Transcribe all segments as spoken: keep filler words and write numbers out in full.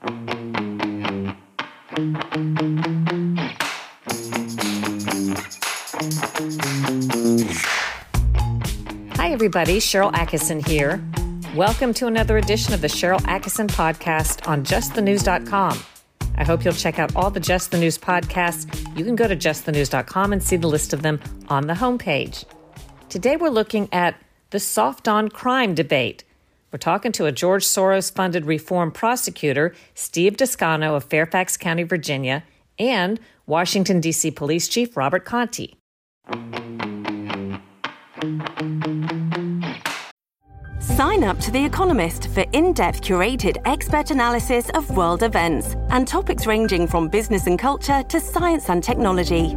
Hi, everybody. Sharyl Attkisson here. Welcome to another edition of the Sharyl Attkisson podcast on just the news dot com. I hope you'll check out all the Just the News podcasts. You can go to just the news dot com and see the list of them on the homepage. Today, we're looking at the soft on crime debate. We're talking to a George Soros-funded reform prosecutor, Steve Descano of Fairfax County, Virginia, and Washington, D C Police Chief Robert Contee. Sign up to The Economist for in-depth curated expert analysis of world events and topics ranging from business and culture to science and technology.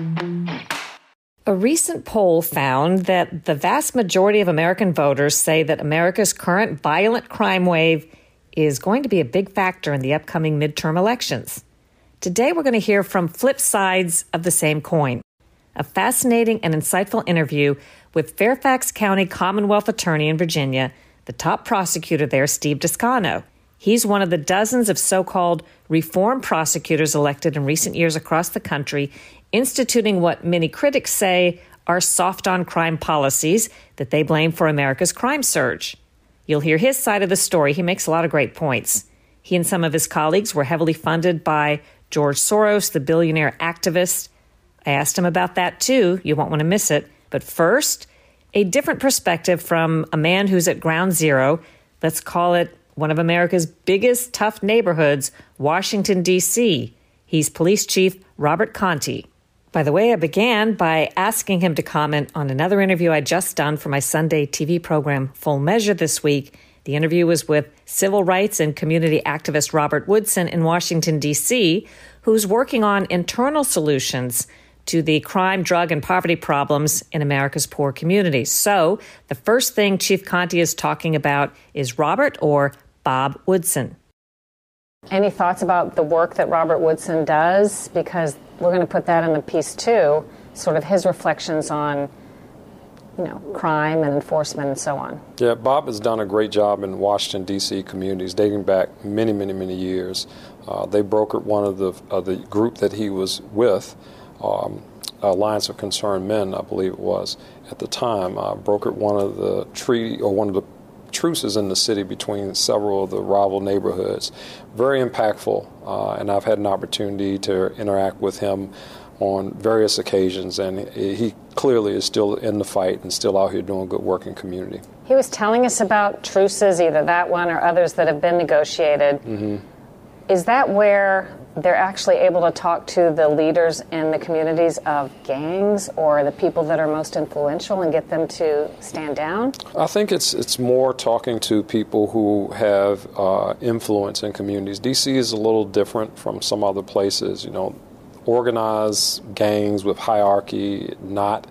A recent poll found that the vast majority of American voters say that America's current violent crime wave is going to be a big factor in the upcoming midterm elections. Today, we're going to hear from flip sides of the same coin, a fascinating and insightful interview with Fairfax County Commonwealth Attorney in Virginia, the top prosecutor there, Steve Descano. He's one of the dozens of so-called reform prosecutors elected in recent years across the country, instituting what many critics say are soft-on-crime policies that they blame for America's crime surge. You'll hear his side of the story. He makes a lot of great points. He and some of his colleagues were heavily funded by George Soros, the billionaire activist. I asked him about that, too. You won't want to miss it. But first, a different perspective from a man who's at ground zero. Let's call it one of America's biggest tough neighborhoods, Washington, D C. He's Police Chief Robert Contee. By the way, I began by asking him to comment on another interview I just done for my Sunday T V program, Full Measure, this week. The interview was with civil rights and community activist Robert Woodson in Washington, D C, who's working on internal solutions to the crime, drug, and poverty problems in America's poor communities. So the first thing Chief Contee is talking about is Robert, or Bob, Woodson. Any thoughts about the work that Robert Woodson does? Because we're going to put that in the piece, too, sort of his reflections on, you know, crime and enforcement and so on. Yeah, Bob has done a great job in Washington, D C communities dating back many, many, many years. Uh, they brokered one of the, uh, the group that he was with, Um, Alliance of Concerned Men, I believe it was, at the time, uh, brokered one of the treaty or one of the truces in the city between several of the rival neighborhoods. Very impactful, uh, and I've had an opportunity to interact with him on various occasions, and he clearly is still in the fight and still out here doing good work in community. He was telling us about truces, either that one or others that have been negotiated. Mm-hmm. Is that where they're actually able to talk to the leaders in the communities of gangs or the people that are most influential and get them to stand down? I think it's it's more talking to people who have uh, influence in communities. D C is a little different from some other places, you know, organized gangs with hierarchy, not,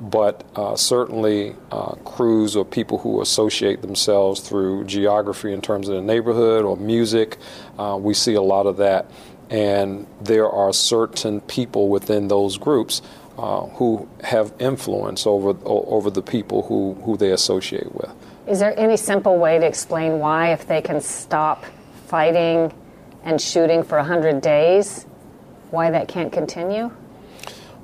but uh, certainly uh, crews or people who associate themselves through geography in terms of the neighborhood or music. Uh, we see a lot of that. And there are certain people within those groups uh, who have influence over over the people who, who they associate with. Is there any simple way to explain why, if they can stop fighting and shooting for one hundred days, why that can't continue?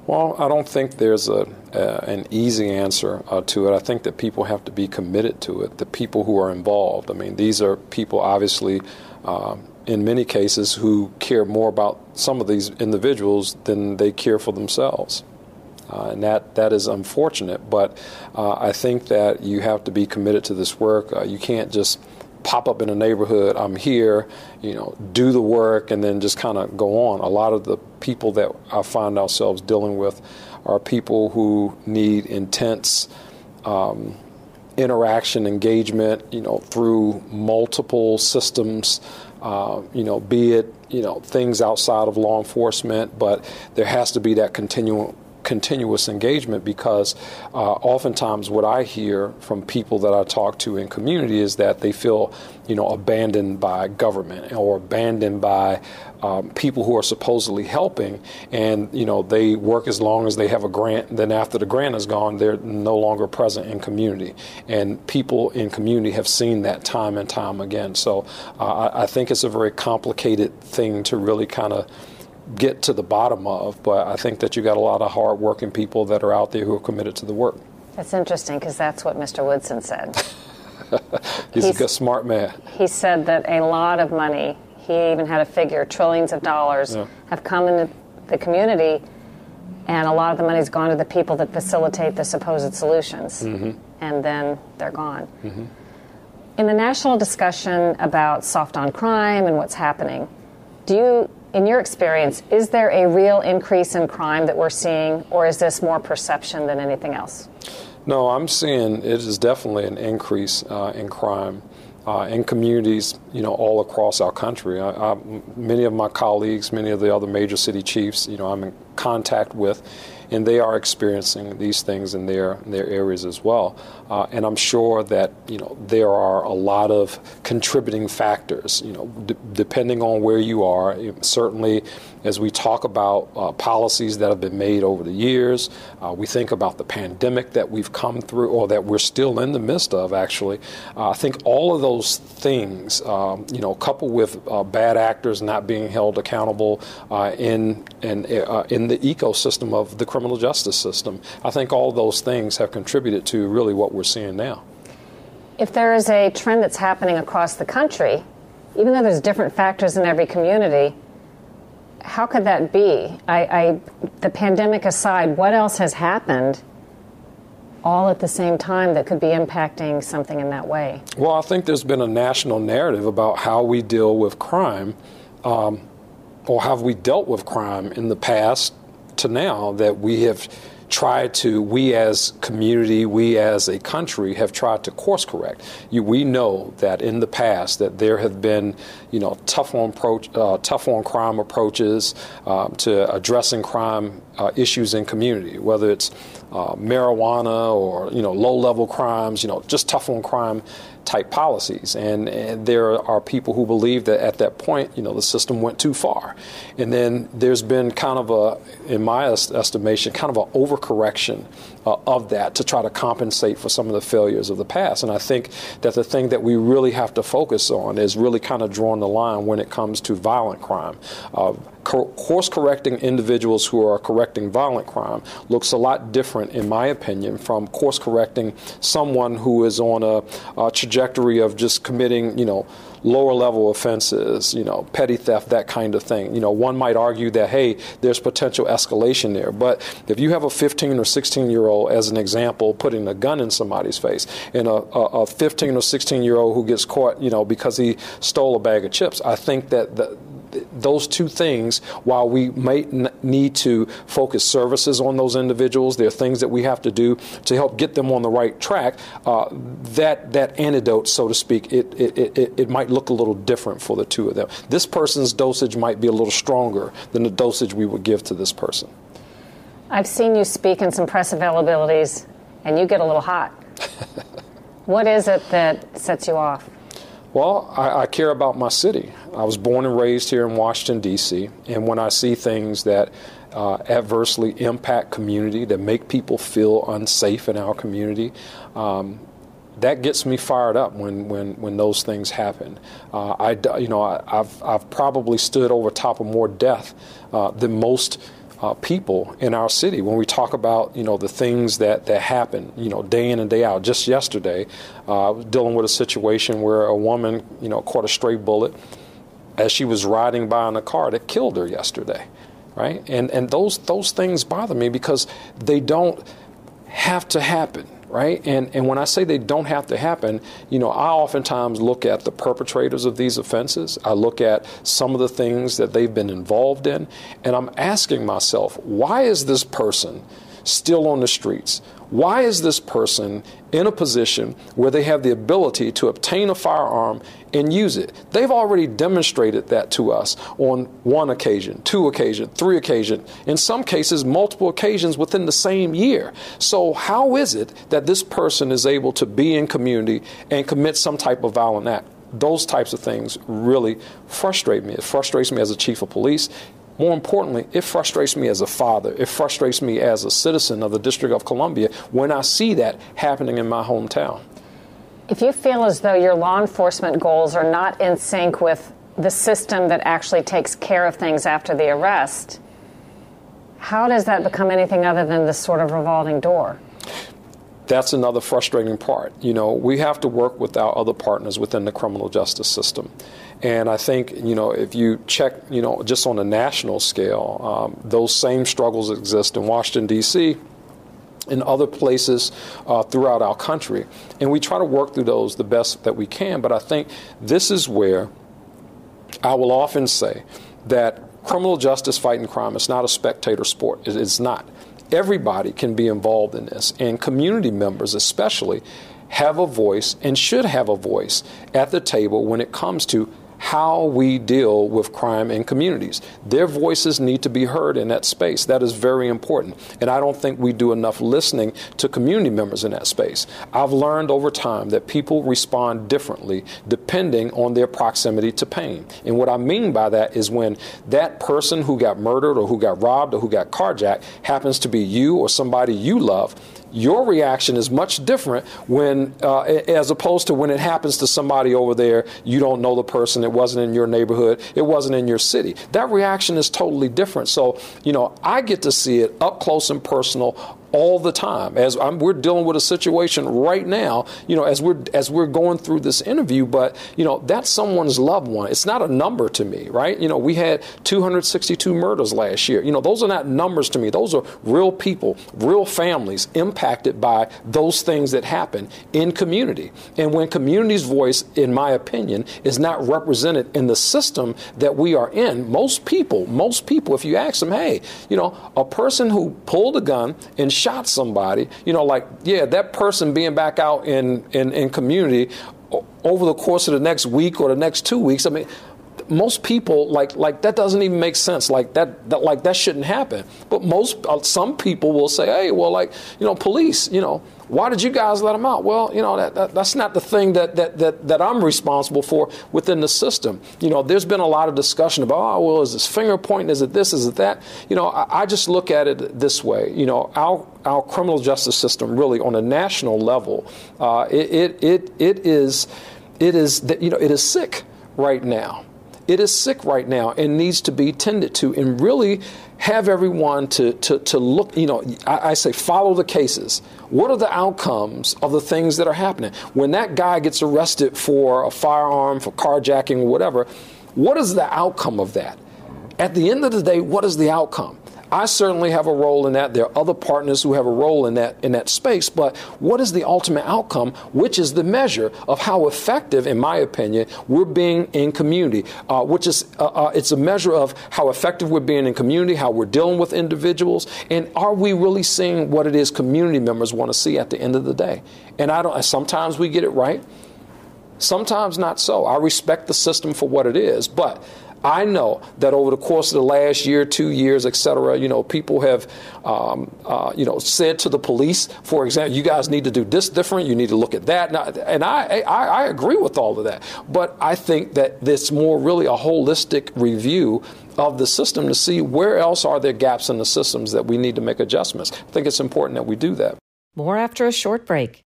Well, I don't think there's a, uh, an easy answer uh, to it. I think that people have to be committed to it, the people who are involved. I mean, these are people, obviously, um, in many cases, who care more about some of these individuals than they care for themselves. Uh, and that, that is unfortunate, but uh, I think that you have to be committed to this work. Uh, you can't just pop up in a neighborhood, I'm here, you know, do the work, and then just kind of go on. A lot of the people that I find ourselves dealing with are people who need intense um, interaction, engagement, you know, through multiple systems, uh, you know, be it, you know, things outside of law enforcement, but there has to be that continual continuous engagement, because uh, oftentimes what I hear from people that I talk to in community is that they feel, you know, abandoned by government or abandoned by um, people who are supposedly helping. And, you know, they work as long as they have a grant. Then after the grant is gone, they're no longer present in community. And people in community have seen that time and time again. So uh, I think it's a very complicated thing to really kind of get to the bottom of, but I think that you got a lot of hard-working people that are out there who are committed to the work. That's interesting, because that's what Mister Woodson said. He's, He's a good, smart man. He said that a lot of money, he even had a figure, trillions of dollars, yeah. have come into the community, and a lot of the money's gone to the people that facilitate the supposed solutions, mm-hmm. and then they're gone. Mm-hmm. In the national discussion about soft on crime and what's happening, do you in your experience, is there a real increase in crime that we're seeing, or is this more perception than anything else? No, I'm seeing it is definitely an increase uh, in crime uh, in communities, you know, all across our country. I, I, many of my colleagues, many of the other major city chiefs, you know, I'm in contact with, and they are experiencing these things in their in their areas as well. Uh, and I'm sure that, you know, there are a lot of contributing factors, you know, d- depending on where you are. It, certainly, as we talk about uh, policies that have been made over the years, uh, we think about the pandemic that we've come through, or that we're still in the midst of, actually. Uh, I think all of those things, um, you know, coupled with uh, bad actors not being held accountable uh, in, in, uh, in the ecosystem of the criminal criminal justice system, I think all those things have contributed to really what we're seeing now. If there is a trend that's happening across the country, even though there's different factors in every community, how could that be? I, I the pandemic aside, what else has happened all at the same time that could be impacting something in that way? Well, I think there's been a national narrative about how we deal with crime, um, or have we dealt with crime in the past to now, that we have tried to, we as community, we as a country have tried to course correct. You, we know that in the past that there have been, you know, tough on approach, uh, tough on crime approaches uh, to addressing crime uh, issues in community, whether it's uh, marijuana or, you know, low level crimes, you know, just tough on crime type policies. And, and there are people who believe that at that point, you know, the system went too far. And then there's been kind of a, in my estimation, kind of an overcorrection uh, of that to try to compensate for some of the failures of the past. And I think that the thing that we really have to focus on is really kind of drawing the line when it comes to violent crime. Uh, cor- course correcting individuals who are correcting violent crime looks a lot different, in my opinion, from course correcting someone who is on a, a trajectory trajectory of just committing, you know, lower level offenses, you know, petty theft, that kind of thing. You know, one might argue that, hey, there's potential escalation there. But if you have a fifteen or sixteen year old, as an example, putting a gun in somebody's face, and a, a fifteen or sixteen year old who gets caught, you know, because he stole a bag of chips, I think that the those two things, while we may n- need to focus services on those individuals, there are things that we have to do to help get them on the right track. Uh, that that antidote, so to speak, it, it it it might look a little different for the two of them. This person's dosage might be a little stronger than the dosage we would give to this person. I've seen you speak in some press availabilities, and you get a little hot. What is it that sets you off? Well, I, I care about my city. I was born and raised here in Washington, D C, and when I see things that uh, adversely impact community, that make people feel unsafe in our community, um, that gets me fired up when, when, when those things happen. Uh, I, you know, I, I've, I've probably stood over top of more death uh, than most Uh, people in our city. When we talk about, you know, the things that, that happen, you know, day in and day out. Just yesterday, uh, I was dealing with a situation where a woman, you know, caught a stray bullet as she was riding by in a car that killed her yesterday, right? And and those those things bother me because they don't have to happen. Right. And and when I say they don't have to happen, you know, I oftentimes look at the perpetrators of these offenses. I look at some of the things that they've been involved in, and I'm asking myself, why is this person still on the streets. Why is this person in a position where they have the ability to obtain a firearm and use it? They've already demonstrated that to us on one occasion, two occasions, three occasions, in some cases multiple occasions within the same year. So how is it that this person is able to be in community and commit some type of violent act? Those types of things really frustrate me. It frustrates me as a chief of police. More importantly, it frustrates me as a father. It frustrates me as a citizen of the District of Columbia when I see that happening in my hometown. If you feel as though your law enforcement goals are not in sync with the system that actually takes care of things after the arrest, how does that become anything other than this sort of revolving door? That's another frustrating part. You know, we have to work with our other partners within the criminal justice system. And I think, you know, if you check, you know, just on a national scale, um, those same struggles exist in Washington, D C, in other places uh, throughout our country. And we try to work through those the best that we can. But I think this is where I will often say that criminal justice, fighting crime, is not a spectator sport. It, it's not. Everybody can be involved in this, and community members especially have a voice and should have a voice at the table when it comes to how we deal with crime in communities. Their voices need to be heard in that space. That is very important. And I don't think we do enough listening to community members in that space. I've learned over time that people respond differently depending on their proximity to pain. And what I mean by that is when that person who got murdered or who got robbed or who got carjacked happens to be you or somebody you love, your reaction is much different when, uh, as opposed to when it happens to somebody over there, you don't know the person, it wasn't in your neighborhood, it wasn't in your city. That reaction is totally different. So, you know, I get to see it up close and personal all the time as I'm, we're dealing with a situation right now, you know, as we're as we're going through this interview. But, you know, that's someone's loved one. It's not a number to me. Right. You know, we had two hundred sixty-two murders last year. You know, those are not numbers to me. Those are real people, real families impacted by those things that happen in community. And when community's voice, in my opinion, is not represented in the system that we are in, most people, most people, if you ask them, hey, you know, a person who pulled a gun and shot somebody, you know, like, yeah, that person being back out in, in, in community over the course of the next week or the next two weeks. I mean, most people like like that doesn't even make sense. Like that, that like that shouldn't happen. But most uh, some people will say, hey, well, like, you know, police, you know, why did you guys let them out? Well, you know, that, that, that's not the thing that, that that that I'm responsible for within the system. You know, there's been a lot of discussion about, oh, well, is this finger pointing? Is it this? Is it that? You know, I, I just look at it this way. You know, our our criminal justice system really on a national level, uh, it, it it it is it is you know it is sick right now. It is sick right now and needs to be tended to, and really have everyone to, to, to look, you know, I, I say follow the cases. What are the outcomes of the things that are happening? When that guy gets arrested for a firearm, for carjacking, or whatever, what is the outcome of that? At the end of the day, what is the outcome? I certainly have a role in that. There are other partners who have a role in that in that space. But what is the ultimate outcome, which is the measure of how effective, in my opinion, we're being in community, uh, which is uh, uh, it's a measure of how effective we're being in community, how we're dealing with individuals. And are we really seeing what it is community members want to see at the end of the day? And I don't. Sometimes we get it right. Sometimes not so. I respect the system for what it is, but I know that over the course of the last year, two years, et cetera, you know, people have, um, uh, you know, said to the police, for example, you guys need to do this different. You need to look at that. Now, and I, I, I agree with all of that. But I think that it's more really a holistic review of the system to see where else are there gaps in the systems that we need to make adjustments. I think it's important that we do that. More after a short break.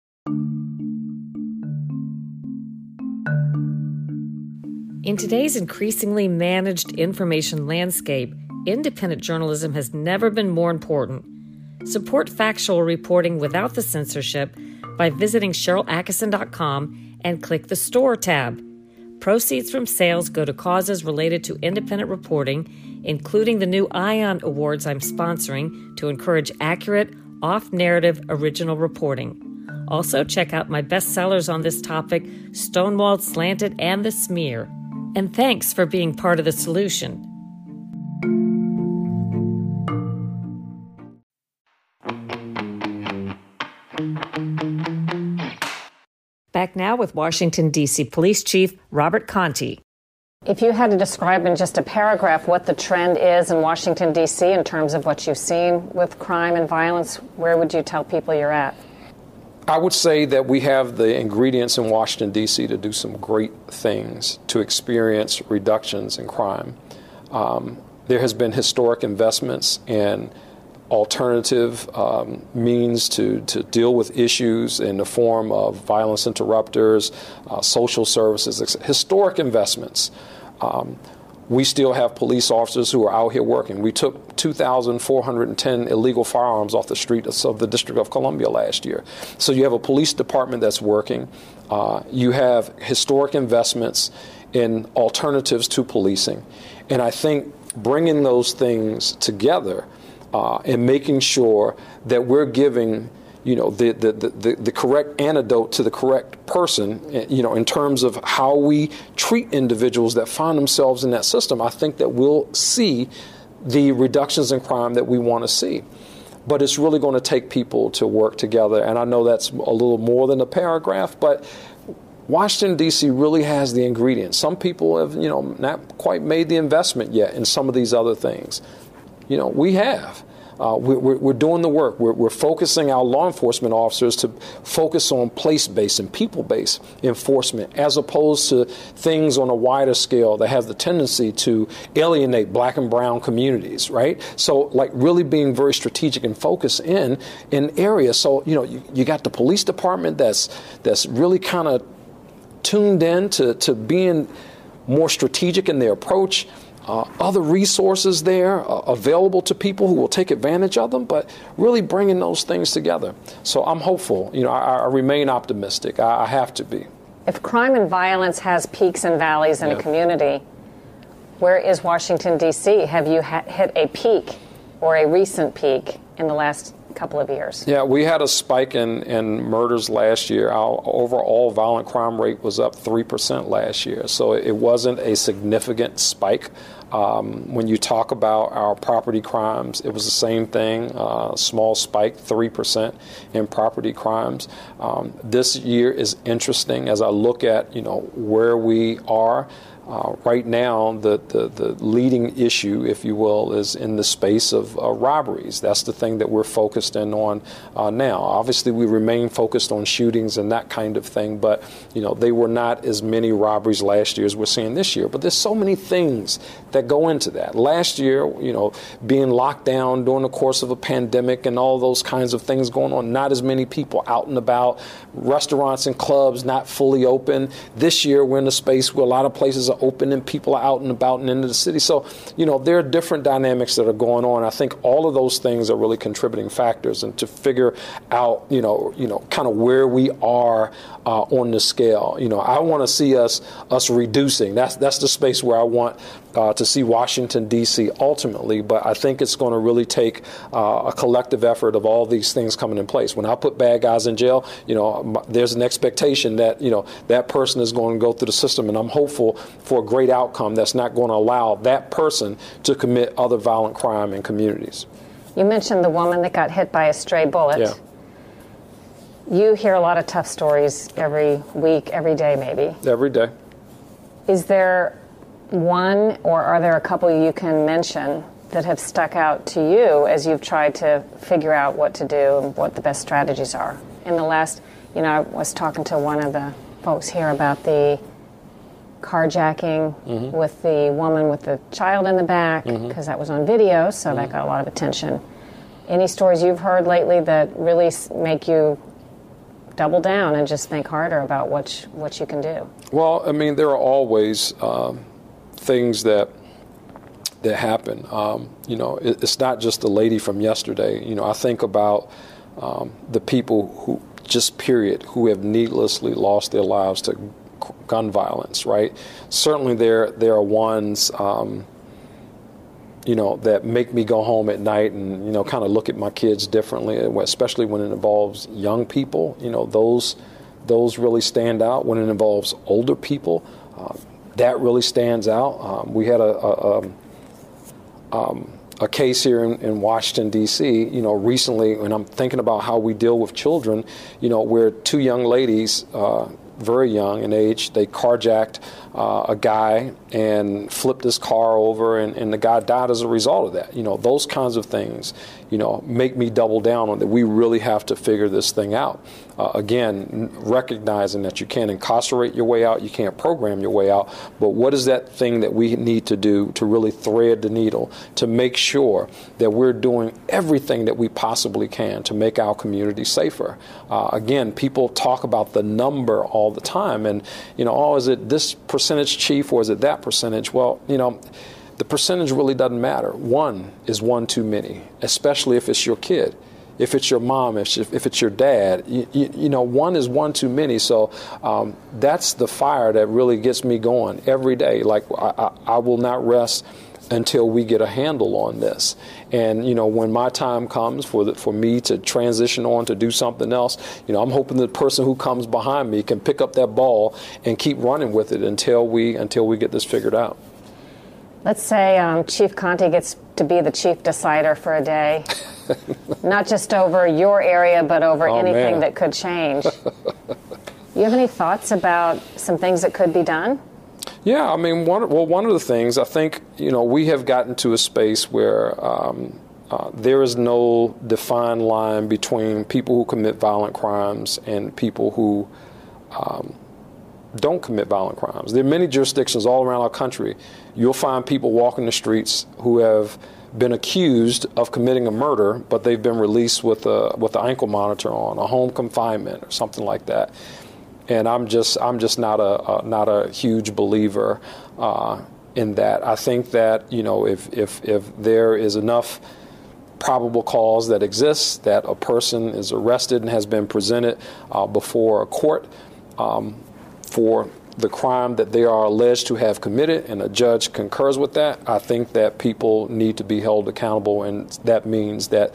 In today's increasingly managed information landscape, independent journalism has never been more important. Support factual reporting without the censorship by visiting Sharyl Attkisson dot com and click the Store tab. Proceeds from sales go to causes related to independent reporting, including the new ION Awards I'm sponsoring to encourage accurate, off-narrative, original reporting. Also, check out my bestsellers on this topic, Stonewalled, Slanted, and The Smear. And thanks for being part of the solution. Back now with Washington, D C Police Chief Robert Contee. If you had to describe in just a paragraph what the trend is in Washington, D C in terms of what you've seen with crime and violence, where would you tell people you're at? I would say that we have the ingredients in Washington, D C to do some great things to experience reductions in crime. Um, there has been historic investments in alternative um, means to, to deal with issues in the form of violence interrupters, uh, social services, historic investments. Um, we still have police officers who are out here working. We took two thousand four hundred ten illegal firearms off the street of the District of Columbia last year. So you have a police department that's working. Uh, you have historic investments in alternatives to policing. And I think bringing those things together Uh, and making sure that we're giving, you know, the, the, the, the correct antidote to the correct person, you know, in terms of how we treat individuals that find themselves in that system, I think that we'll see the reductions in crime that we want to see. But it's really going to take people to work together. And I know that's a little more than a paragraph, but Washington, D C really has the ingredients. Some people have, you know, not quite made the investment yet in some of these other things. You know, we have. Uh, we, we're, we're doing the work. We're, we're focusing our law enforcement officers to focus on place-based and people-based enforcement as opposed to things on a wider scale that has the tendency to alienate black and brown communities, right? So, like, really being very strategic and focused in in areas. So, you know, you, you got the police department that's, that's really kind of tuned in to, to being more strategic in their approach. Uh, other resources there uh, available to people who will take advantage of them, but really bringing those things together. So I'm hopeful. You know, I, I remain optimistic. I, I have to be. If crime and violence has peaks and valleys in yeah. a community, where is Washington, D C? Have you ha- hit a peak or a recent peak in the last couple of years? Yeah, we had a spike in, in murders last year. Our overall violent crime rate was up three percent last year. So it wasn't a significant spike. Um, when you talk about our property crimes, it was the same thing, uh, small spike, three percent in property crimes. Um, this year is interesting as I look at, you know, where we are. Uh, right now, the, the, the leading issue, if you will, is in the space of uh, robberies. That's the thing that we're focused in on uh, now. Obviously, we remain focused on shootings and that kind of thing, but, you know, they were not as many robberies last year as we're seeing this year. But there's so many things that go into that. Last year, you know, being locked down during the course of a pandemic and all those kinds of things going on, not as many people out and about, restaurants and clubs not fully open. This year, we're in a space where a lot of places are open and people are out and about and into the city. So, you know, there are different dynamics that are going on. I think all of those things are really contributing factors, and to figure out, you know, you know, kind of where we are uh, on the scale. You know, I want to see us us reducing. That's that's the space where I want uh, to see Washington, D C ultimately. But I think it's going to really take uh, a collective effort of all these things coming in place. When I put bad guys in jail, you know, there's an expectation that, you know, that person is going to go through the system, and I'm hopeful for a great outcome that's not going to allow that person to commit other violent crime in communities. You mentioned the woman that got hit by a stray bullet. Yeah. You hear a lot of tough stories every week, every day maybe. Every day. Is there one, or are there a couple you can mention that have stuck out to you as you've tried to figure out what to do and what the best strategies are? In the last, you know, I was talking to one of the folks here about the carjacking mm-hmm. with the woman with the child in the back, because mm-hmm. that was on video, so mm-hmm. that got a lot of attention. Any stories you've heard lately that really make you double down and just think harder about what you, what you can do? Well, I mean, there are always um, things that that happen. Um, you know, it, it's not just the lady from yesterday. You know, I think about um, the people who just period who have needlessly lost their lives to gun violence, right? Certainly there there are ones, um, you know, that make me go home at night and, you know, kind of look at my kids differently, especially when it involves young people. You know, those those really stand out. When it involves older people, uh, that really stands out. Um, we had a, a, a um, a case here in, in Washington, D C, you know, recently, and I'm thinking about how we deal with children, you know, where two young ladies, uh, very young in age, they carjacked uh, a guy and flipped his car over, and, and the guy died as a result of that. You know, those kinds of things, you know, make me double down on that. We really have to figure this thing out. Uh, again, recognizing that you can't incarcerate your way out, you can't program your way out, but what is that thing that we need to do to really thread the needle, to make sure that we're doing everything that we possibly can to make our community safer? Uh, again, people talk about the number all all the time, and you know, oh, is it this percentage, chief, or is it that percentage? Well, you know, the percentage really doesn't matter. One is one too many, especially if it's your kid, if it's your mom, if if it's your dad. You, you, you know, one is one too many. So um, that's the fire that really gets me going every day. Like I, I, I will not rest until we get a handle on this. And, you know, when my time comes for the, for me to transition on to do something else, you know, I'm hoping the person who comes behind me can pick up that ball and keep running with it until we until we get this figured out. Let's say um, Chief Contee gets to be the chief decider for a day, not just over your area, but over oh, anything man. that could change. You have any thoughts about some things that could be done? Yeah, I mean, one, well, one of the things I think, you know, we have gotten to a space where um, uh, there is no defined line between people who commit violent crimes and people who um, don't commit violent crimes. There are many jurisdictions all around our country. You'll find people walking the streets who have been accused of committing a murder, but they've been released with a with an ankle monitor on, a home confinement or something like that. And I'm just I'm just not a, a not a huge believer uh, in that. I think that, you know, if if if there is enough probable cause that exists that a person is arrested and has been presented uh, before a court um, for the crime that they are alleged to have committed, and a judge concurs with that, I think that people need to be held accountable, and that means that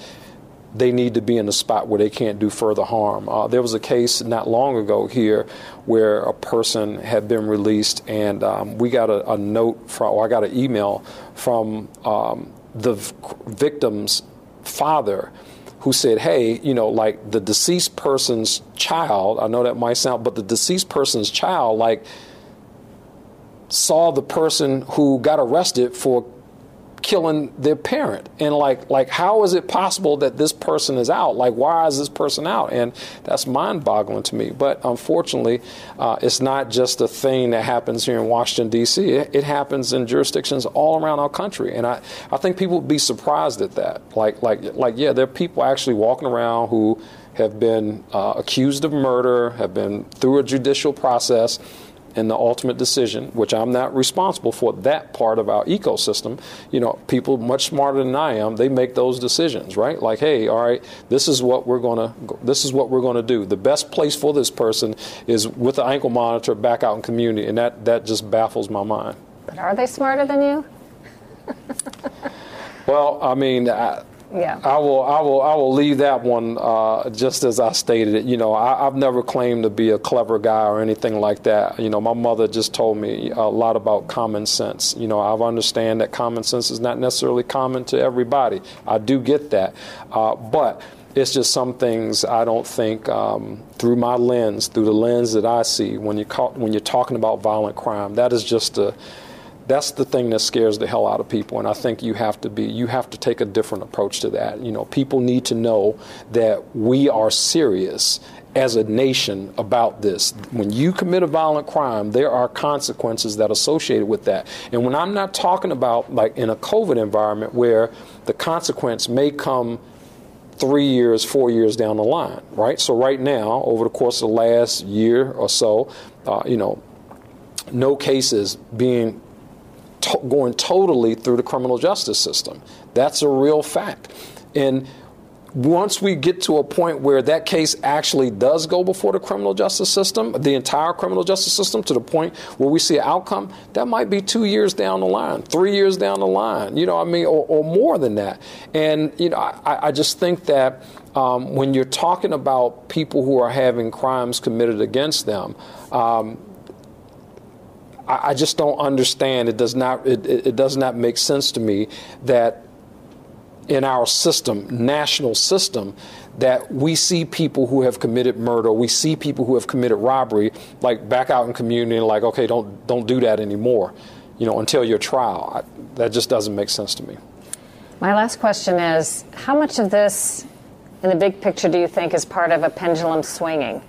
they need to be in a spot where they can't do further harm. Uh, there was a case not long ago here where a person had been released, and um, we got a, a note from, or I got an email from um, the victim's father, who said, hey, you know, like the deceased person's child, I know that might sound, but the deceased person's child, like, saw the person who got arrested for killing their parent. And like like how is it possible that this person is out? Like, why is this person out? And that's mind-boggling to me. But unfortunately, uh, it's not just a thing that happens here in Washington, D C. It, it happens in jurisdictions all around our country. And I, I think people would be surprised at that. Like, like, like yeah, there are people actually walking around who have been uh, accused of murder, have been through a judicial process, and the ultimate decision, which I'm not responsible for that part of our ecosystem, you know, people much smarter than I am, they make those decisions, right? Like, hey, all right, this is what we're gonna, this is what we're gonna do. The best place for this person is with the ankle monitor back out in community, and that that just baffles my mind. But are they smarter than you? Well, I mean, I, yeah, I will, I will, I will leave that one uh, just as I stated it. You know, I, I've never claimed to be a clever guy or anything like that. You know, my mother just told me a lot about common sense. You know, I understand that common sense is not necessarily common to everybody. I do get that, uh, but it's just some things I don't think um, through my lens, through the lens that I see, when you call, when you're talking about violent crime, that is just a. That's the thing that scares the hell out of people, and I think you have to be, you have to take a different approach to that. You know, people need to know that we are serious as a nation about this. When you commit a violent crime, there are consequences that are associated with that. And when I'm not talking about like in a COVID environment where the consequence may come three years, four years down the line, right? So right now, over the course of the last year or so, uh, you know, no cases being To- going totally through the criminal justice system. That's a real fact. And once we get to a point where that case actually does go before the criminal justice system, the entire criminal justice system, to the point where we see an outcome, that might be two years down the line, three years down the line, you know what I mean, or, or more than that. And, you know, I, I just think that um, when you're talking about people who are having crimes committed against them, um, I just don't understand. It does not. It, it does not make sense to me that in our system, national system, that we see people who have committed murder, we see people who have committed robbery, like back out in community and like, okay, don't don't do that anymore, you know, until your trial. I, that just doesn't make sense to me. My last question is, how much of this, in the big picture, do you think is part of a pendulum swinging?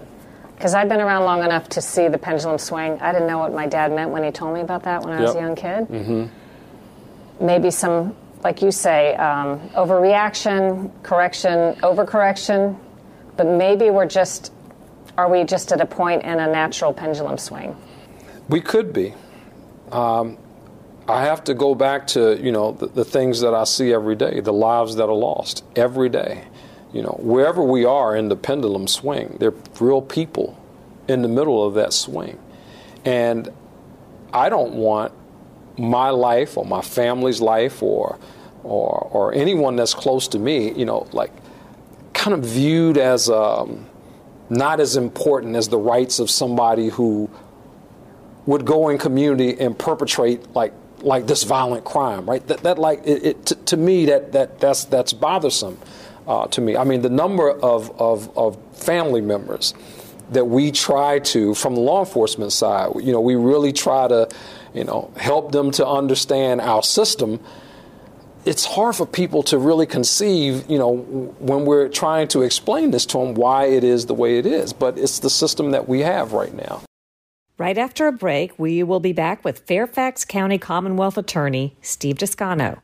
Because I've been around long enough to see the pendulum swing. I didn't know what my dad meant when he told me about that when I yep. was a young kid. Mm-hmm. Maybe some, like you say, um, overreaction, correction, overcorrection, but maybe we're just, are we just at a point in a natural pendulum swing? We could be. Um, I have to go back to, you know, the, the things that I see every day, the lives that are lost every day. You know, wherever we are in the pendulum swing, there are real people in the middle of that swing. And I don't want my life or my family's life or or or anyone that's close to me, you know, like kind of viewed as um, not as important as the rights of somebody who would go in community and perpetrate like like this violent crime, right? That that like it, it to, to me that that that's that's bothersome uh, to me. I mean, the number of, of of family members that we try to, from the law enforcement side, you know, we really try to, you know, help them to understand our system. It's hard for people to really conceive, you know, when we're trying to explain this to them, why it is the way it is. But it's the system that we have right now. Right after a break, we will be back with Fairfax County Commonwealth Attorney Steve Descano.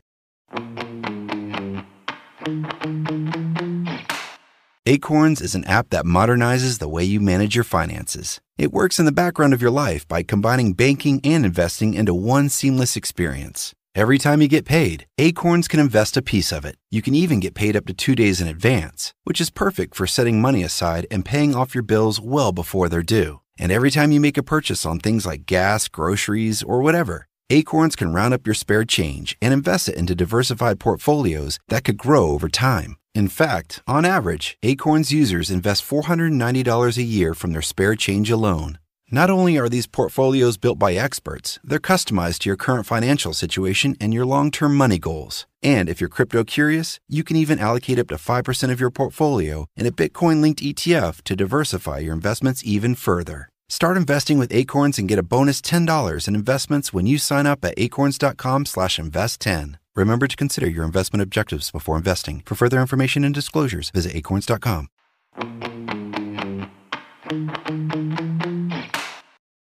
Acorns is an app that modernizes the way you manage your finances. It works in the background of your life by combining banking and investing into one seamless experience. Every time you get paid, Acorns can invest a piece of it. You can even get paid up to two days in advance, which is perfect for setting money aside and paying off your bills well before they're due. And every time you make a purchase on things like gas, groceries, or whatever, Acorns can round up your spare change and invest it into diversified portfolios that could grow over time. In fact, on average, Acorns users invest four hundred ninety dollars a year from their spare change alone. Not only are these portfolios built by experts, they're customized to your current financial situation and your long-term money goals. And if you're crypto curious, you can even allocate up to five percent of your portfolio in a Bitcoin-linked E T F to diversify your investments even further. Start investing with Acorns and get a bonus ten dollars in investments when you sign up at acorns dot com slash invest ten. Remember to consider your investment objectives before investing. For further information and disclosures, visit acorns dot com.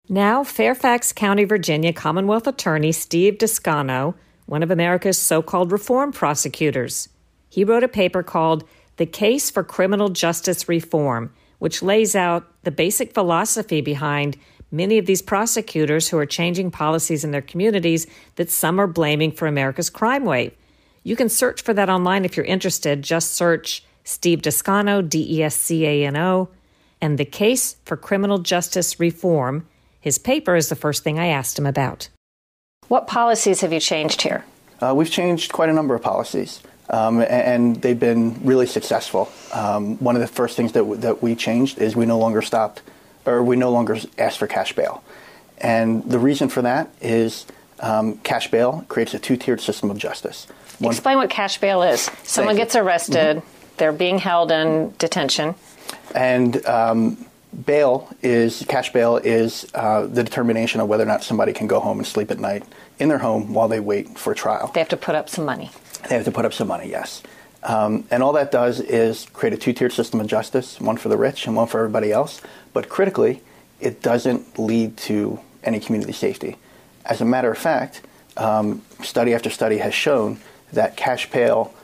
Now, Fairfax County, Virginia, Commonwealth Attorney Steve Descano, one of America's so-called reform prosecutors. He wrote a paper called The Case for Criminal Justice Reform, which lays out the basic philosophy behind many of these prosecutors who are changing policies in their communities that some are blaming for America's crime wave. You can search for that online if you're interested. Just search Steve Descano, D E S C A N O, and The Case for Criminal Justice Reform. His paper is the first thing I asked him about. What policies have you changed here? Uh, we've changed quite a number of policies, um, and they've been really successful. Um, one of the first things that, w- that we changed is we no longer stopped or we no longer ask for cash bail. And the reason for that is um, cash bail creates a two-tiered system of justice. One, Explain what cash bail is. Someone gets arrested, mm-hmm. they're being held in detention. And um, bail is, cash bail is uh, the determination of whether or not somebody can go home and sleep at night in their home while they wait for trial. They have to put up some money. They have to put up some money, yes. Um, and all that does is create a two-tiered system of justice, one for the rich and one for everybody else. But critically, it doesn't lead to any community safety. As a matter of fact, um, study after study has shown that cash bail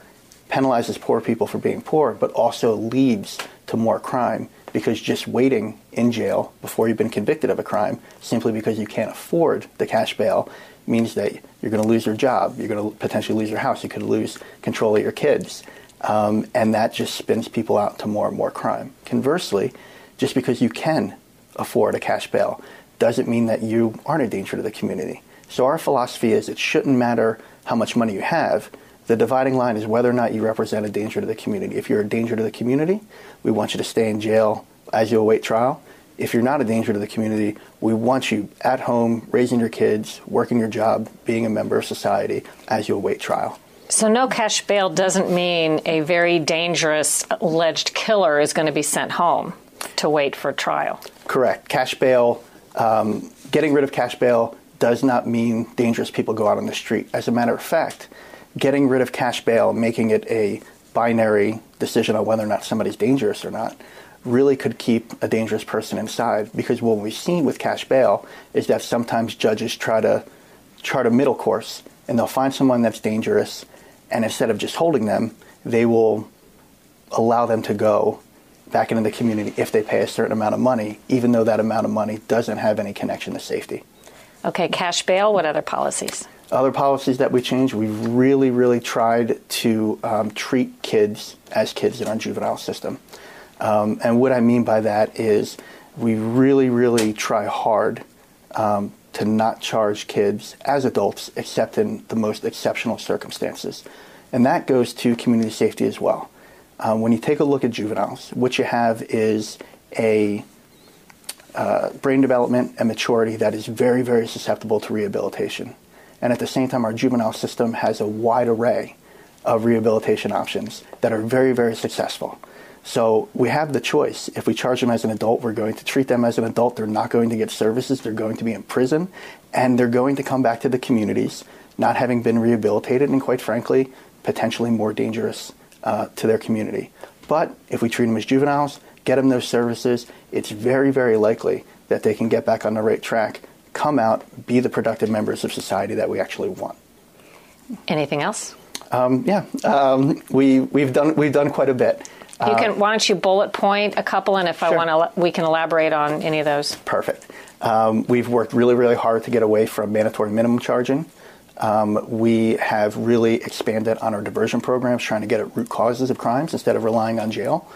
penalizes poor people for being poor, but also leads to more crime, because just waiting in jail before you've been convicted of a crime simply because you can't afford the cash bail means that you're going to lose your job, you're going to potentially lose your house, you could lose control of your kids, um, and that just spins people out to more and more crime. Conversely, just because you can afford a cash bail doesn't mean that you aren't a danger to the community. So our philosophy is it shouldn't matter how much money you have. The dividing line is whether or not you represent a danger to the community. If you're a danger to the community, we want you to stay in jail as you await trial. If you're not a danger to the community, we want you at home, raising your kids, working your job, being a member of society as you await trial. So no cash bail doesn't mean a very dangerous alleged killer is going to be sent home to wait for trial. Correct. Cash bail, um, getting rid of cash bail does not mean dangerous people go out on the street. As a matter of fact, getting rid of cash bail, making it a binary decision on whether or not somebody's dangerous or not, really could keep a dangerous person inside, because what we've seen with cash bail is that sometimes judges try to chart a middle course, and they'll find someone that's dangerous, and instead of just holding them, they will allow them to go back into the community if they pay a certain amount of money, even though that amount of money doesn't have any connection to safety. Okay, cash bail, what other policies? Other policies that we changed, we really, really tried to um, treat kids as kids in our juvenile system. Um, and what I mean by that is we really, really try hard um, to not charge kids as adults except in the most exceptional circumstances. And that goes to community safety as well. Um, when you take a look at juveniles, what you have is a uh, brain development and maturity that is very, very susceptible to rehabilitation. And at the same time, our juvenile system has a wide array of rehabilitation options that are very, very successful. So we have the choice. If we charge them as an adult, we're going to treat them as an adult. They're not going to get services. They're going to be in prison. And they're going to come back to the communities, not having been rehabilitated and, quite frankly, potentially more dangerous uh, to their community. But if we treat them as juveniles, get them those services, it's very, very likely that they can get back on the right track, come out, be the productive members of society that we actually want. Anything else? Um, yeah. Um, we, we've done, we've done quite a bit. You can, why don't you bullet point a couple, and if sure. I want to, we can elaborate on any of those. Perfect. Um, we've worked really, really hard to get away from mandatory minimum charging. Um, we have really expanded on our diversion programs, trying to get at root causes of crimes instead of relying on jail.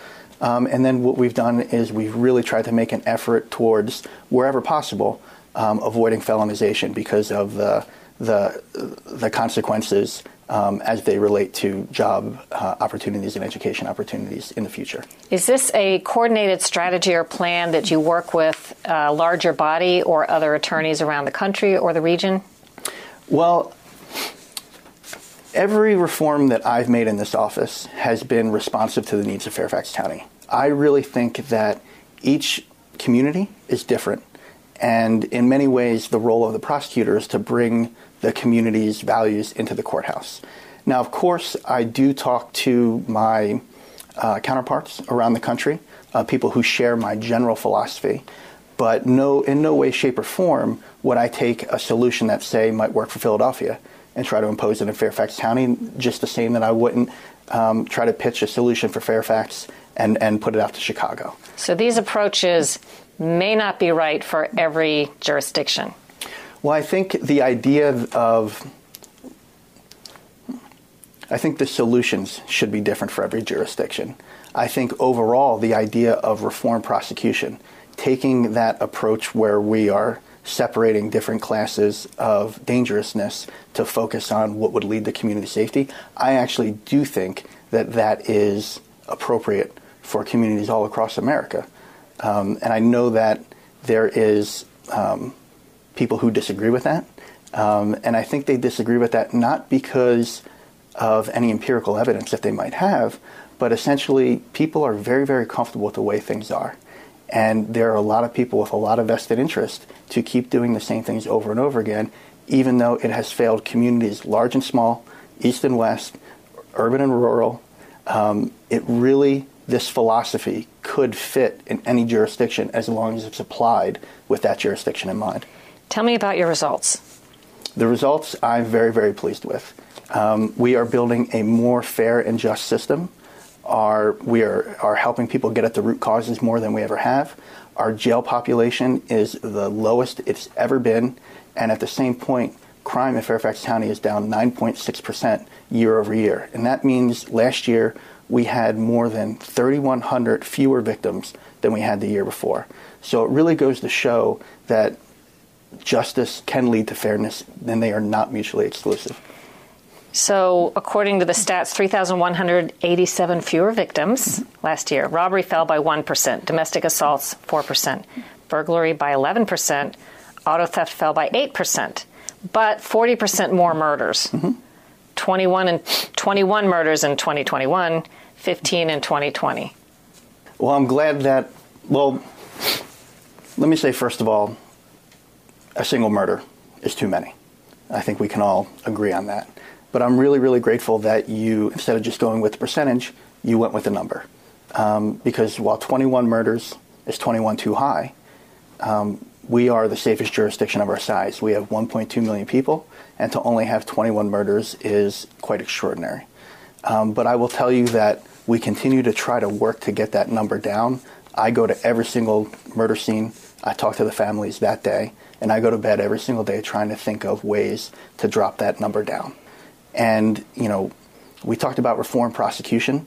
Um, and then what we've done is we've really tried to make an effort towards, wherever possible, um, avoiding felonization because of the the, the consequences Um, as they relate to job uh, opportunities and education opportunities in the future. Is this a coordinated strategy or plan that you work with a larger body or other attorneys around the country or the region? Well, every reform that I've made in this office has been responsive to the needs of Fairfax County. I really think that each community is different, and in many ways the role of the prosecutor is to bring the community's values into the courthouse. Now, of course, I do talk to my uh, counterparts around the country, uh, people who share my general philosophy, but no, in no way, shape, or form would I take a solution that, say, might work for Philadelphia and try to impose it in Fairfax County, just the same that I wouldn't um, try to pitch a solution for Fairfax and, and put it out to Chicago. So these approaches may not be right for every jurisdiction. Well, I think the idea of, I think the solutions should be different for every jurisdiction. I think overall the idea of reform prosecution, taking that approach where we are separating different classes of dangerousness to focus on what would lead to community safety, I actually do think that that is appropriate for communities all across America. Um, and I know that there is um, people who disagree with that. Um, and I think they disagree with that not because of any empirical evidence that they might have, but essentially people are very, very comfortable with the way things are. And there are a lot of people with a lot of vested interest to keep doing the same things over and over again, even though it has failed communities large and small, east and west, urban and rural. Um, it really, this philosophy could fit in any jurisdiction as long as it's applied with that jurisdiction in mind. Tell me about your results. The results I'm very, very pleased with. Um, we are building a more fair and just system. Our, we are, are helping people get at the root causes more than we ever have. Our jail population is the lowest it's ever been. And at the same point, crime in Fairfax County is down nine point six percent year over year. And that means last year we had more than thirty-one hundred fewer victims than we had the year before. So it really goes to show that justice can lead to fairness, then they are not mutually exclusive. So according to the stats, three thousand one hundred eighty-seven fewer victims mm-hmm. last year. Robbery fell by one percent, domestic assaults four percent, burglary by eleven percent, auto theft fell by eight percent, but forty percent more murders. Mm-hmm. twenty-one and twenty-one murders in twenty twenty-one, fifteen in twenty twenty. Well, I'm glad that, well, let me say, first of all, a single murder is too many. I think we can all agree on that. But I'm really, really grateful that you, instead of just going with the percentage, you went with the number. Um, because while twenty-one murders is twenty-one too high, um, we are the safest jurisdiction of our size. We have one point two million people, and to only have twenty-one murders is quite extraordinary. Um, but I will tell you that we continue to try to work to get that number down. I go to every single murder scene. I talk to the families that day, and I go to bed every single day trying to think of ways to drop that number down. And, you know, we talked about reform prosecution,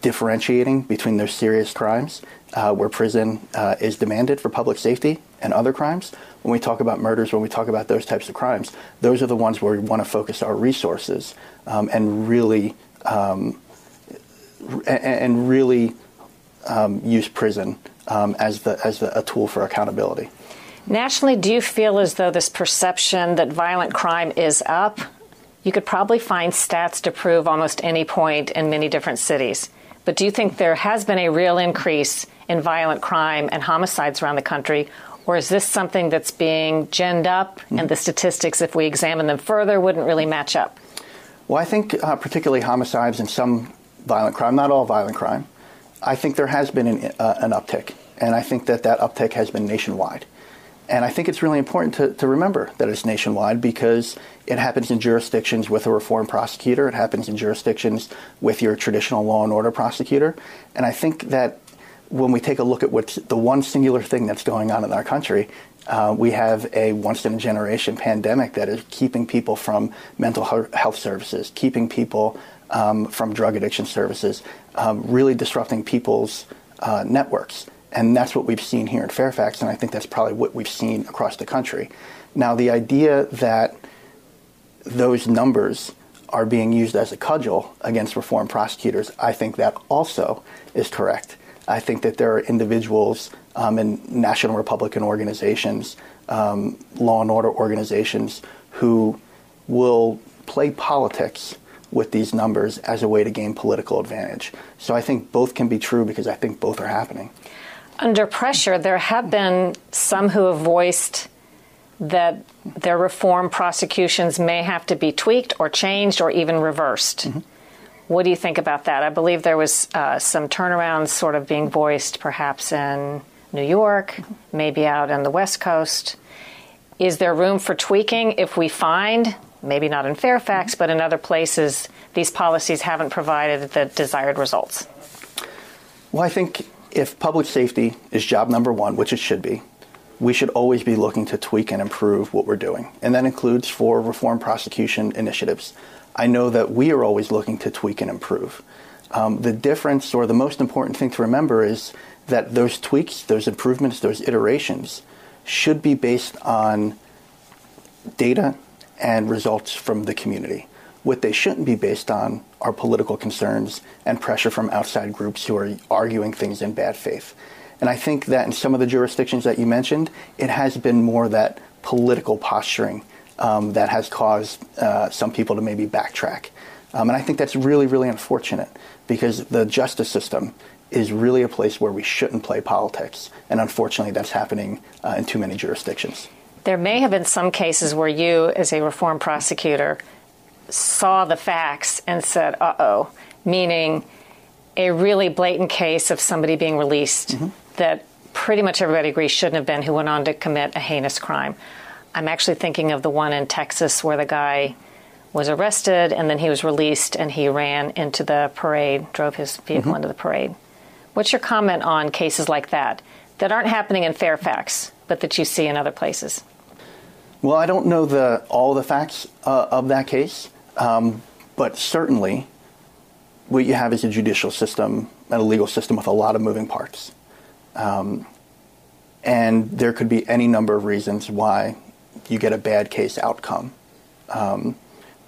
differentiating between those serious crimes uh, where prison uh, is demanded for public safety and other crimes. When we talk about murders, when we talk about those types of crimes, those are the ones where we want to focus our resources um, and really um, and really um, use prison um, as the as the, a tool for accountability. Nationally, do you feel as though this perception that violent crime is up? You could probably find stats to prove almost any point in many different cities. But do you think there has been a real increase in violent crime and homicides around the country? Or is this something that's being ginned up and the statistics, if we examine them further, wouldn't really match up? Well, I think uh, particularly homicides and some violent crime, not all violent crime, I think there has been an, uh, an uptick. And I think that that uptick has been nationwide. And I think it's really important to, to remember that it's nationwide because it happens in jurisdictions with a reform prosecutor. It happens in jurisdictions with your traditional law and order prosecutor. And I think that when we take a look at what's the one singular thing that's going on in our country, uh, we have a once-in-a-generation pandemic that is keeping people from mental health services, keeping people um, from drug addiction services, um, really disrupting people's uh, networks. And that's what we've seen here in Fairfax, and I think that's probably what we've seen across the country. Now, the idea that those numbers are being used as a cudgel against reform prosecutors, I think that also is correct. I think that there are individuals um, in national Republican organizations, um, law and order organizations, who will play politics with these numbers as a way to gain political advantage. So I think both can be true because I think both are happening. Under pressure, there have been some who have voiced that their reform prosecutions may have to be tweaked or changed or even reversed. Mm-hmm. What do you think about that? I believe there was uh, some turnarounds sort of being voiced perhaps in New York, maybe out on the West Coast. Is there room for tweaking if we find, maybe not in Fairfax, mm-hmm. but in other places, these policies haven't provided the desired results? Well, I think if public safety is job number one, which it should be, we should always be looking to tweak and improve what we're doing. And that includes for reform prosecution initiatives. I know that we are always looking to tweak and improve. Um, the difference, or the most important thing to remember, is that those tweaks, those improvements, those iterations should be based on data and results from the community. What they shouldn't be based on are political concerns and pressure from outside groups who are arguing things in bad faith. And I think that in some of the jurisdictions that you mentioned, it has been more that political posturing um, that has caused uh, some people to maybe backtrack. Um, and I think that's really, really unfortunate because the justice system is really a place where we shouldn't play politics. And unfortunately, that's happening uh, in too many jurisdictions. There may have been some cases where you, as a reform prosecutor, saw the facts and said, uh-oh, meaning a really blatant case of somebody being released mm-hmm. that pretty much everybody agrees shouldn't have been, who went on to commit a heinous crime. I'm actually thinking of the one in Texas where the guy was arrested and then he was released and he ran into the parade, drove his vehicle mm-hmm. into the parade. What's your comment on cases like that, that aren't happening in Fairfax, but that you see in other places? Well, I don't know the all the facts uh, of that case. Um, but certainly, what you have is a judicial system and a legal system with a lot of moving parts. Um, and there could be any number of reasons why you get a bad case outcome. Um,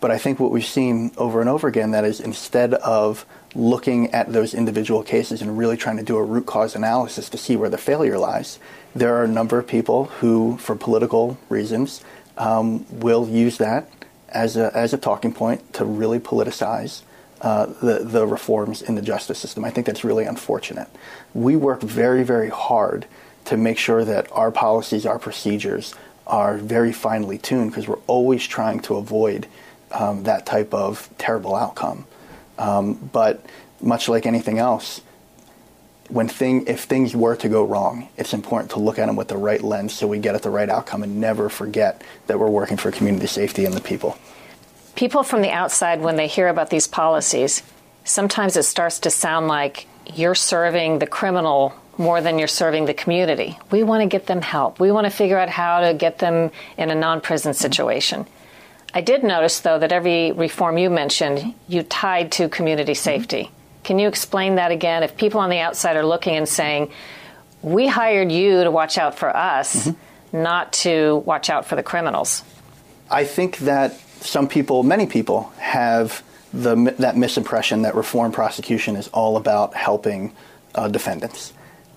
but I think what we've seen over and over again, that is instead of looking at those individual cases and really trying to do a root cause analysis to see where the failure lies, there are a number of people who, for political reasons, um, will use that as a, as a talking point to really politicize uh, the, the reforms in the justice system. I think that's really unfortunate. We work very, very hard to make sure that our policies, our procedures are very finely tuned, because we're always trying to avoid um, that type of terrible outcome. Um, but much like anything else, when thing, if things were to go wrong, it's important to look at them with the right lens so we get at the right outcome and never forget that we're working for community safety and the people. People from the outside, when they hear about these policies, sometimes it starts to sound like you're serving the criminal more than you're serving the community. We want to get them help. We want to figure out how to get them in a non-prison situation. I did notice, though, that every reform you mentioned, you tied to community safety. Mm-hmm. Can you explain that again? If people on the outside are looking and saying, we hired you to watch out for us, mm-hmm. not to watch out for the criminals. I think that some people, many people, have the, that misimpression that reform prosecution is all about helping uh, defendants.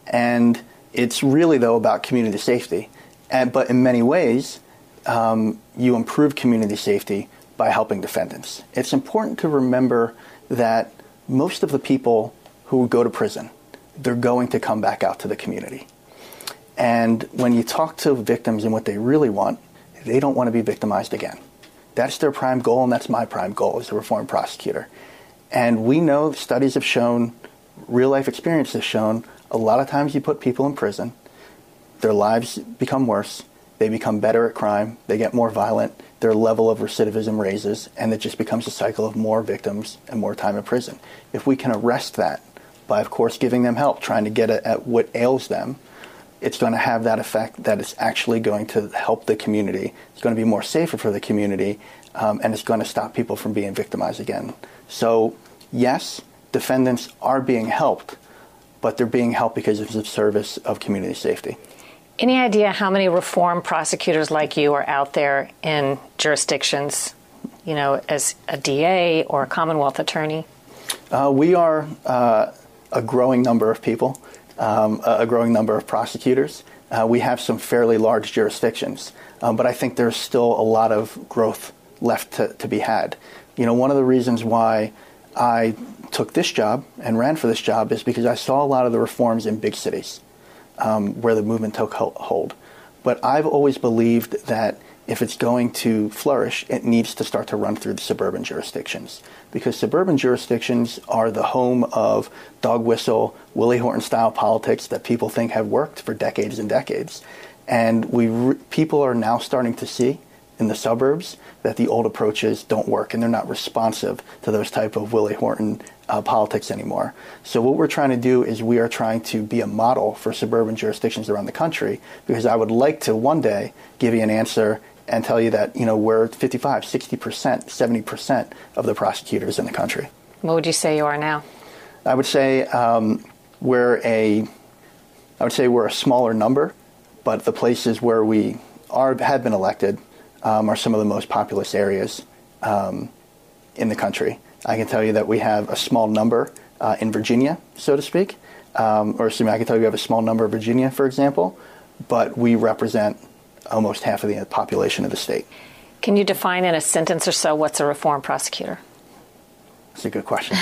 And it's really, though, about community safety. And, but in many ways, um, you improve community safety by helping defendants. It's important to remember that most of the people who go to prison, they're going to come back out to the community. And when you talk to victims and what they really want, they don't want to be victimized again. That's their prime goal, and that's my prime goal as a reform prosecutor. And we know studies have shown, real life experience has shown, a lot of times you put people in prison, their lives become worse, they become better at crime, they get more violent, their level of recidivism raises, and it just becomes a cycle of more victims and more time in prison. If we can arrest that by, of course, giving them help, trying to get at what ails them, it's going to have that effect that it's actually going to help the community. It's going to be more safer for the community, um, and it's going to stop people from being victimized again. So, yes, defendants are being helped, but they're being helped because of the service of community safety. Any idea how many reform prosecutors like you are out there in jurisdictions, you know, as a D A or a Commonwealth attorney? Uh, we are uh, a growing number of people, um, a growing number of prosecutors. Uh, we have some fairly large jurisdictions, um, but I think there's still a lot of growth left to, to be had. You know, one of the reasons why I took this job and ran for this job is because I saw a lot of the reforms in big cities. Um, where the movement took hold. But I've always believed that if it's going to flourish, it needs to start to run through the suburban jurisdictions, because suburban jurisdictions are the home of dog whistle, Willie Horton-style politics that people think have worked for decades and decades. And we re- people are now starting to see in the suburbs that the old approaches don't work, and they're not responsive to those type of Willie Horton Uh, politics anymore. So what we're trying to do is we are trying to be a model for suburban jurisdictions around the country, because I would like to one day give you an answer and tell you that, you know, we're fifty-five, sixty percent, seventy percent of the prosecutors in the country. What would you say you are now? I would say um, we're a, I would say we're a smaller number, but the places where we are have been elected um, are some of the most populous areas um, in the country. I can tell you that we have a small number uh, in Virginia, so to speak, um, or excuse me, I can tell you we have a small number in Virginia, for example, but we represent almost half of the population of the state. Can you define in a sentence or so what's a reform prosecutor? That's a good question.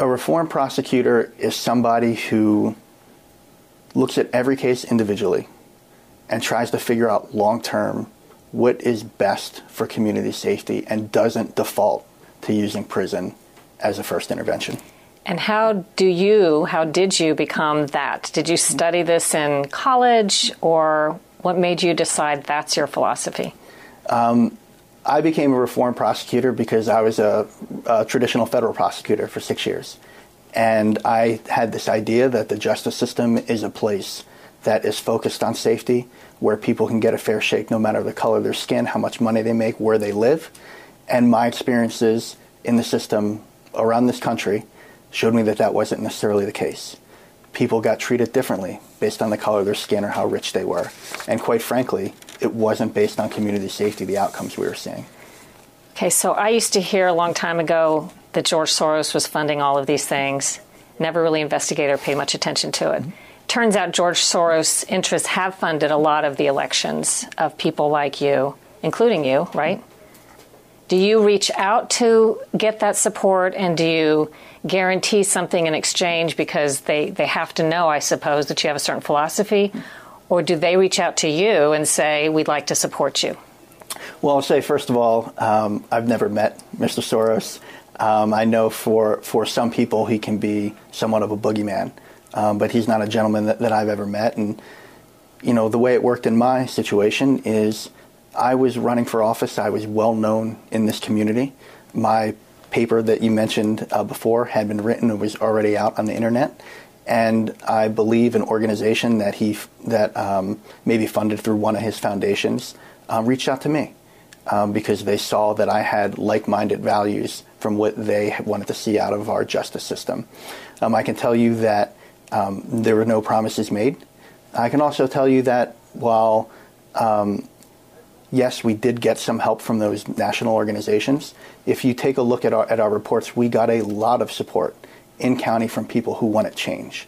A reform prosecutor is somebody who looks at every case individually and tries to figure out long-term what is best for community safety and doesn't default to using prison as a first intervention. And how do you, how did you become that? Did you study this in college, or what made you decide that's your philosophy? Um, I became a reform prosecutor because I was a, a traditional federal prosecutor for six years. And I had this idea that the justice system is a place that is focused on safety, where people can get a fair shake no matter the color of their skin, how much money they make, where they live. And my experiences in the system around this country showed me that that wasn't necessarily the case. People got treated differently based on the color of their skin or how rich they were. And quite frankly, it wasn't based on community safety, the outcomes we were seeing. Okay, so I used to hear a long time ago that George Soros was funding all of these things, never really investigated or paid much attention to it. Mm-hmm. Turns out George Soros' interests have funded a lot of the elections of people like you including you, right? Do you reach out to get that support, and do you guarantee something in exchange because they, they have to know, I suppose, that you have a certain philosophy? Or do they reach out to you and say, we'd like to support you? Well, I'll say, first of all, um, I've never met Mister Soros. Um, I know for, for some people he can be somewhat of a boogeyman, um, but he's not a gentleman that, that I've ever met. And, you know, the way it worked in my situation is I was running for office. I was well known in this community. My paper that you mentioned uh, before had been written and was already out on the internet. And I believe an organization that he that um, maybe funded through one of his foundations um, reached out to me um, because they saw that I had like-minded values from what they wanted to see out of our justice system. Um, I can tell you that um, there were no promises made. I can also tell you that while, um, yes, we did get some help from those national organizations, if you take a look at our, at our reports, we got a lot of support in county from people who want to change.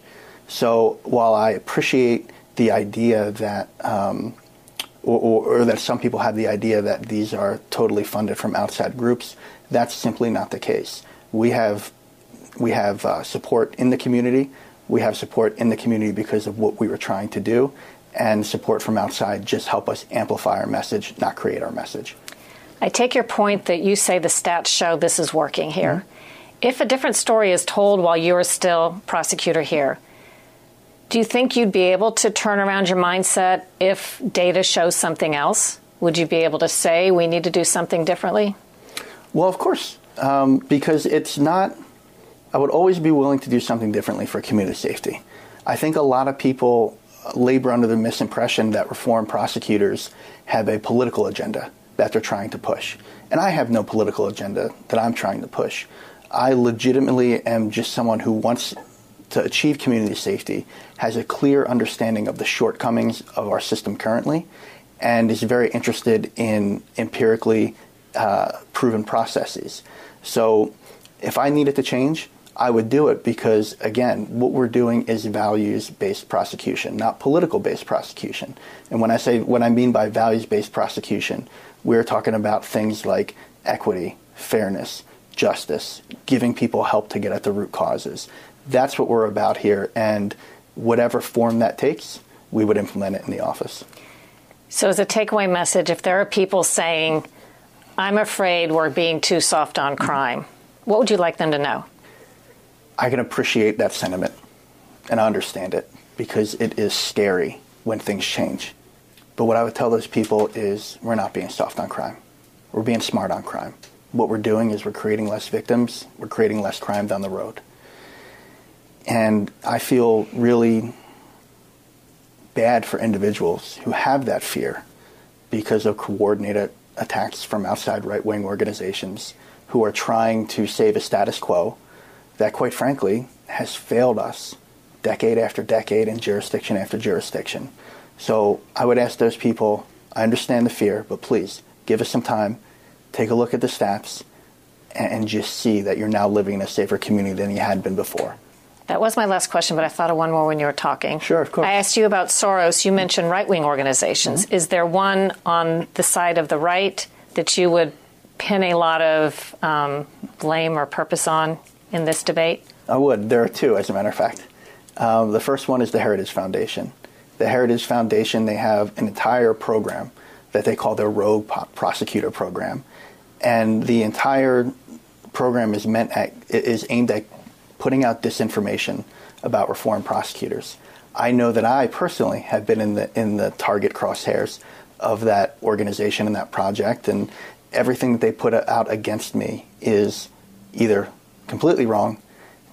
So while I appreciate the idea that, um, or, or, or that some people have the idea that these are totally funded from outside groups, that's simply not the case. We have, we have uh, support in the community. We have support in the community because of what we were trying to do, and support from outside just help us amplify our message, not create our message. I take your point that you say the stats show this is working here. Mm-hmm. If a different story is told while you're still prosecutor here, do you think you'd be able to turn around your mindset if data shows something else? Would you be able to say we need to do something differently? Well, of course, um, because it's not, I would always be willing to do something differently for community safety. I think a lot of people labor under the misimpression that reform prosecutors have a political agenda that they're trying to push. And I have no political agenda that I'm trying to push. I legitimately am just someone who wants to achieve community safety, has a clear understanding of the shortcomings of our system currently, and is very interested in empirically uh, proven processes. So if I needed to change, I would do it because, again, what we're doing is values-based prosecution, not political-based prosecution. And when I say what I mean by values-based prosecution, we're talking about things like equity, fairness, justice, giving people help to get at the root causes. That's what we're about here, and whatever form that takes, we would implement it in the office. So as a takeaway message, if there are people saying, I'm afraid we're being too soft on crime, what would you like them to know? I can appreciate that sentiment, and I understand it, because it is scary when things change. But what I would tell those people is we're not being soft on crime. We're being smart on crime. What we're doing is we're creating less victims, we're creating less crime down the road. And I feel really bad for individuals who have that fear because of coordinated attacks from outside right-wing organizations who are trying to save a status quo that, quite frankly, has failed us decade after decade and jurisdiction after jurisdiction. So I would ask those people, I understand the fear, but please give us some time. Take a look at the stats and just see that you're now living in a safer community than you had been before. That was my last question, but I thought of one more when you were talking. Sure, of course. I asked you about Soros. You mentioned right-wing organizations. Mm-hmm. Is there one on the side of the right that you would pin a lot of um, blame or purpose on in this debate? I would. There are two, as a matter of fact. Um, the first one is the Heritage Foundation. The Heritage Foundation, they have an entire program that they call their Rogue Prosecutor Program. And the entire program is meant at, is aimed at putting out disinformation about reform prosecutors. I know that I personally have been in the in the target crosshairs of that organization and that project, and everything that they put out against me is either completely wrong,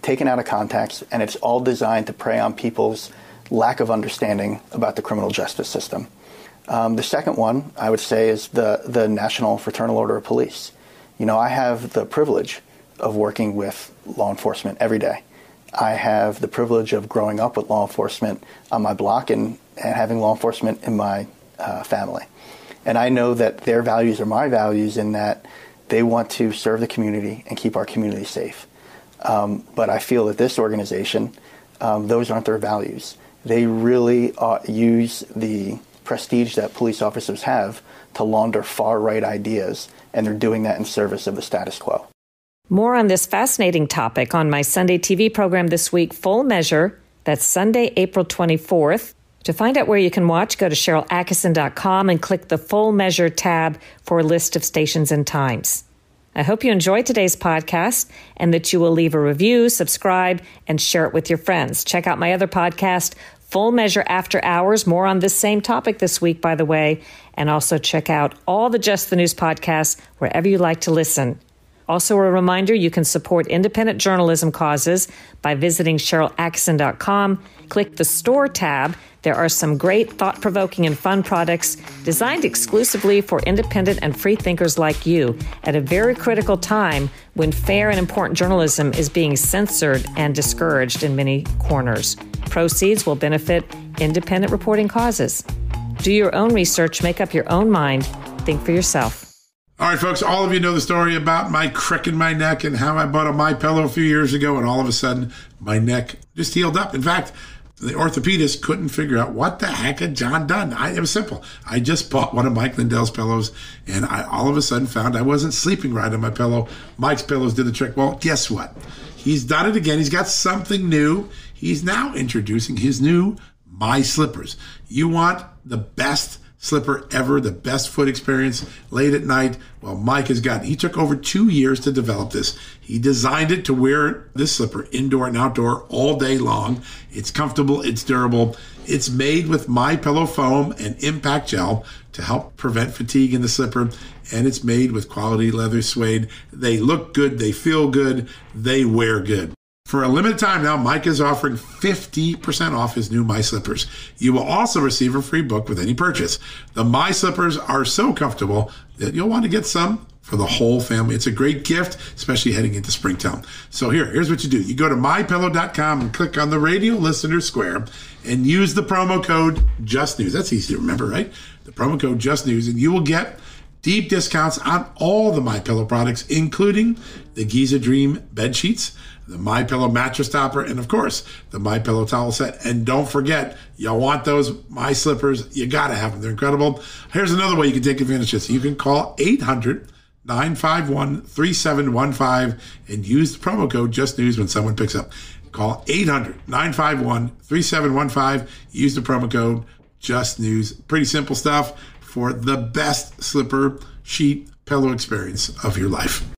taken out of context, and it's all designed to prey on people's lack of understanding about the criminal justice system. Um, the second one, I would say, is the, the National Fraternal Order of Police. You know, I have the privilege of working with law enforcement every day. I have the privilege of growing up with law enforcement on my block and, and having law enforcement in my uh, family. And I know that their values are my values in that they want to serve the community and keep our community safe. Um, but I feel that this organization, um, those aren't their values. They really uh, use the prestige that police officers have to launder far-right ideas, and they're doing that in service of the status quo. More on this fascinating topic on my Sunday T V program this week, Full Measure. That's Sunday, April twenty-fourth. To find out where you can watch, go to Sharyl Attkisson dot com and click the Full Measure tab for a list of stations and times. I hope you enjoyed today's podcast and that you will leave a review, subscribe, and share it with your friends. Check out my other podcast, Full Measure After Hours, more on this same topic this week, by the way, and also check out all the Just the News podcasts wherever you like to listen. Also, a reminder, you can support independent journalism causes by visiting Sharyl Attkisson dot com. Click the Store tab. There are some great, thought-provoking, and fun products designed exclusively for independent and free thinkers like you at a very critical time when fair and important journalism is being censored and discouraged in many corners. Proceeds will benefit independent reporting causes. Do your own research. Make up your own mind. Think for yourself. All right, folks, all of you know the story about my crick in my neck and how I bought a MyPillow a few years ago, and all of a sudden, my neck just healed up. In fact, the orthopedist couldn't figure out what the heck had John done. I, it was simple. I just bought one of Mike Lindell's pillows, and I all of a sudden found I wasn't sleeping right on my pillow. Mike's pillows did the trick. Well, guess what? He's done it again. He's got something new. He's now introducing his new My Slippers. You want the best slipper ever, the best foot experience late at night? Well, Mike has gotten, he took over two years to develop this. He designed it to wear this slipper indoor and outdoor all day long. It's comfortable, it's durable. It's made with MyPillow foam and impact gel to help prevent fatigue in the slipper. And it's made with quality leather suede. They look good, they feel good, they wear good. For a limited time now, Mike is offering fifty percent off his new My Slippers. You will also receive a free book with any purchase. The My Slippers are so comfortable that you'll want to get some for the whole family. It's a great gift, especially heading into springtime. So here, here's what you do. You go to my pillow dot com and click on the radio listener square and use the promo code JustNews. That's easy to remember, right? The promo code JustNews, and you will get deep discounts on all the MyPillow products, including the Giza Dream bed sheets, the MyPillow mattress topper, and of course, the MyPillow towel set. And don't forget, y'all want those My Slippers. You gotta have them, they're incredible. Here's another way you can take advantage of this. You can call eight hundred, nine five one, three seven one five and use the promo code JustNews when someone picks up. Call eight hundred, nine five one, three seven one five, use the promo code JustNews. Pretty simple stuff for the best slipper, sheet, pillow experience of your life.